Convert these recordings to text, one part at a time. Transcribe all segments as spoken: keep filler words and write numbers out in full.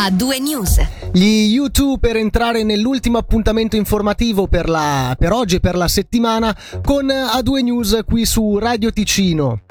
A due News. Gli YouTube per entrare nell'ultimo appuntamento informativo per, la, per oggi e per la settimana con A due News qui su Radio Ticino.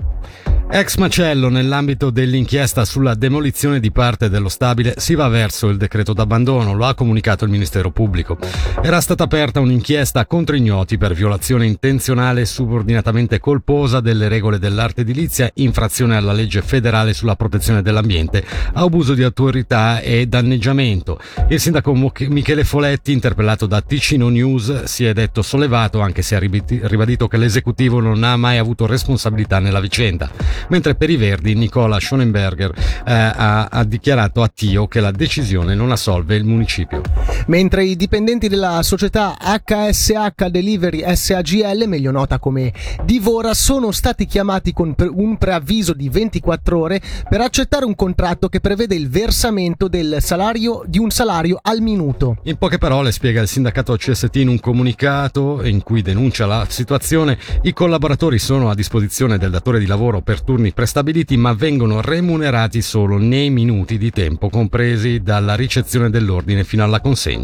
Ex macello, nell'ambito dell'inchiesta sulla demolizione di parte dello stabile si va verso il decreto d'abbandono, lo ha comunicato il Ministero Pubblico. Era stata aperta un'inchiesta contro ignoti per violazione intenzionale e subordinatamente colposa delle regole dell'arte edilizia, infrazione alla legge federale sulla protezione dell'ambiente, abuso di autorità e danneggiamento. Il sindaco Michele Foletti, interpellato da Ticino News, si è detto sollevato, anche se ha ribadito che l'esecutivo non ha mai avuto responsabilità nella vicenda. Mentre per i Verdi Nicola Schoenenberger eh, ha, ha dichiarato a Tio che la decisione non assolve il municipio. Mentre i dipendenti della società H S H Delivery S A G L, meglio nota come Divora, sono stati chiamati con un preavviso di ventiquattro ore per accettare un contratto che prevede il versamento del salario di un salario al minuto. In poche parole, spiega il sindacato C S T in un comunicato in cui denuncia la situazione, i collaboratori sono a disposizione del datore di lavoro per turni prestabiliti, ma vengono remunerati solo nei minuti di tempo compresi dalla ricezione dell'ordine fino alla consegna.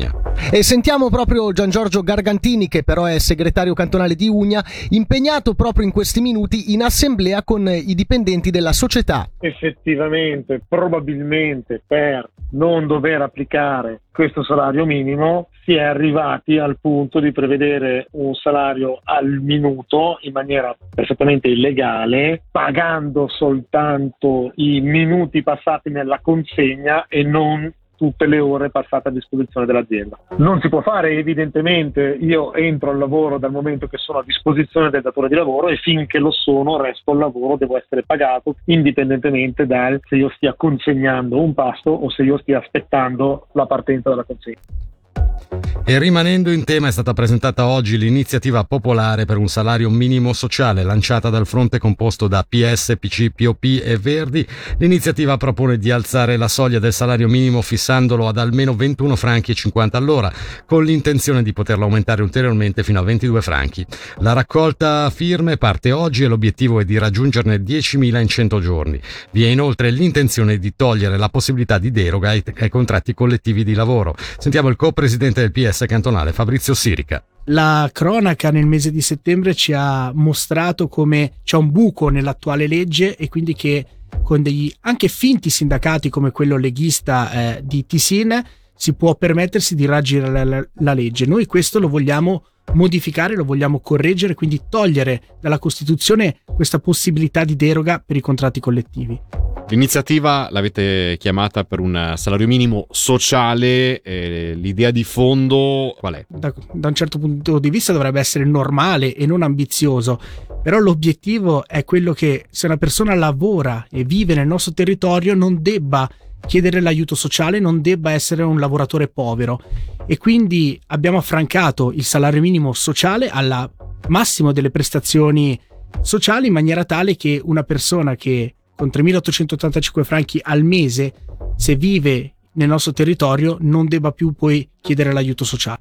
E sentiamo proprio Gian Giorgio Gargantini, che però è segretario cantonale di Unia, impegnato proprio in questi minuti in assemblea con i dipendenti della società. Effettivamente, probabilmente per non dover applicare questo salario minimo si è arrivati al punto di prevedere un salario al minuto in maniera perfettamente illegale, pagando soltanto i minuti passati nella consegna e non tutte le ore passate a disposizione dell'azienda. Non si può fare, evidentemente. Io entro al lavoro dal momento che sono a disposizione del datore di lavoro e finché lo sono resto al lavoro, devo essere pagato indipendentemente dal se io stia consegnando un pasto o se io stia aspettando la partenza della consegna. E rimanendo in tema, è stata presentata oggi l'iniziativa popolare per un salario minimo sociale lanciata dal fronte composto da P S, P C, P O P e Verdi. L'iniziativa propone di alzare la soglia del salario minimo fissandolo ad almeno ventuno franchi e cinquanta all'ora, con l'intenzione di poterlo aumentare ulteriormente fino a ventidue franchi. La raccolta firme parte oggi e l'obiettivo è di raggiungerne diecimila in cento giorni. Vi è inoltre l'intenzione di togliere la possibilità di deroga ai, ai contratti collettivi di lavoro. Sentiamo il co-presidente del P S cantonale Fabrizio Sirica. La cronaca nel mese di settembre ci ha mostrato come c'è un buco nell'attuale legge e quindi che con degli anche finti sindacati come quello leghista eh, di Tisin si può permettersi di raggirare la, la, la legge. Noi questo lo vogliamo modificare, lo vogliamo correggere, quindi togliere dalla Costituzione questa possibilità di deroga per i contratti collettivi. L'iniziativa l'avete chiamata per un salario minimo sociale, eh, l'idea di fondo qual è? Da, da un certo punto di vista dovrebbe essere normale e non ambizioso, però l'obiettivo è quello che se una persona lavora e vive nel nostro territorio non debba chiedere l'aiuto sociale, non debba essere un lavoratore povero, e quindi abbiamo affrancato il salario minimo sociale al massimo delle prestazioni sociali in maniera tale che una persona che con tremilaottocentottantacinque franchi al mese, se vive nel nostro territorio, non debba più poi chiedere l'aiuto sociale.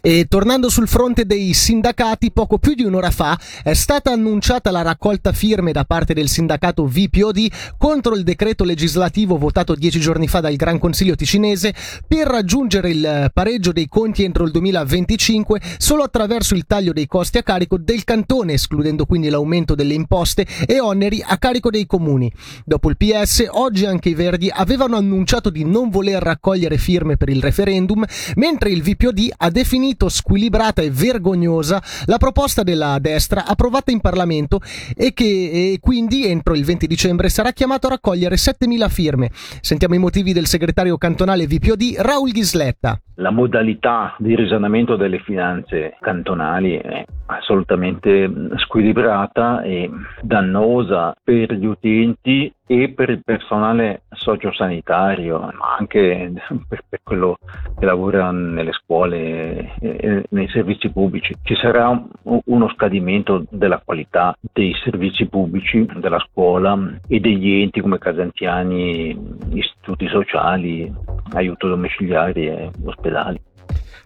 E tornando sul fronte dei sindacati, poco più di un'ora fa è stata annunciata la raccolta firme da parte del sindacato V P O D contro il decreto legislativo votato dieci giorni fa dal Gran Consiglio ticinese per raggiungere il pareggio dei conti entro il duemilaventicinque solo attraverso il taglio dei costi a carico del cantone, escludendo quindi l'aumento delle imposte e oneri a carico dei comuni. Dopo il P S, oggi anche i Verdi avevano annunciato di non voler raccogliere firme per il referendum, mentre il V P O D ha definito squilibrata e vergognosa la proposta della destra approvata in Parlamento e che e quindi entro il venti dicembre sarà chiamato a raccogliere settemila firme. Sentiamo i motivi del segretario cantonale V P O D Raul Ghisletta. La modalità di risanamento delle finanze cantonali è assolutamente squilibrata e dannosa per gli utenti e per il personale sociosanitario, ma anche per, per quello che lavora nelle scuole e nei servizi pubblici. Ci sarà un, uno scadimento della qualità dei servizi pubblici, della scuola e degli enti come case anziani, istituti sociali, aiuto domiciliari e ospedali.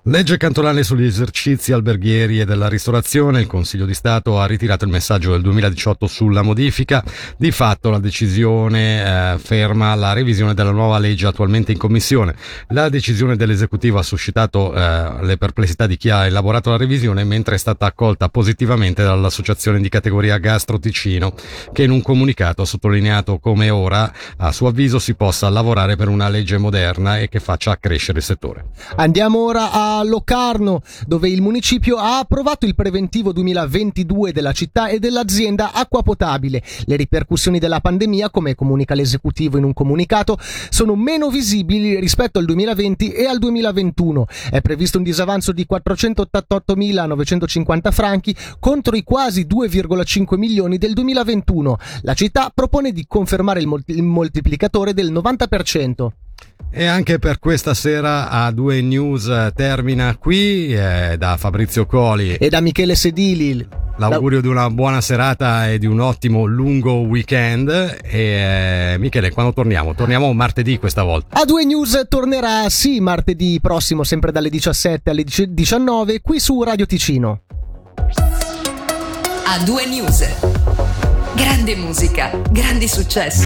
Legge cantonale sugli esercizi alberghieri e della ristorazione. Il Consiglio di Stato ha ritirato il messaggio del duemiladiciotto sulla modifica. Di fatto la decisione eh, ferma la revisione della nuova legge attualmente in commissione. La decisione dell'esecutivo ha suscitato eh, le perplessità di chi ha elaborato la revisione, mentre è stata accolta positivamente dall'associazione di categoria Gastro Ticino, che in un comunicato ha sottolineato come ora a suo avviso si possa lavorare per una legge moderna e che faccia crescere il settore. Andiamo ora a A Locarno, dove il municipio ha approvato il preventivo duemilaventidue della città e dell'azienda Acqua Potabile. Le ripercussioni della pandemia, come comunica l'esecutivo in un comunicato, sono meno visibili rispetto al duemilaventi e al duemilaventuno. È previsto un disavanzo di quattrocentottantottomilaanovecentocinquanta franchi contro i quasi due virgola cinque milioni del duemilaventuno. La città propone di confermare il, mol- il moltiplicatore del novanta per cento. E anche per questa sera A due News termina qui. Eh, da Fabrizio Coli e da Michele Sedilil, l'augurio di una buona serata e di un ottimo lungo weekend. E eh, Michele, quando torniamo? Torniamo martedì questa volta. A due News tornerà sì martedì prossimo, sempre dalle diciassette alle diciannove, qui su Radio Ticino. A due News. Grande musica, grandi successi.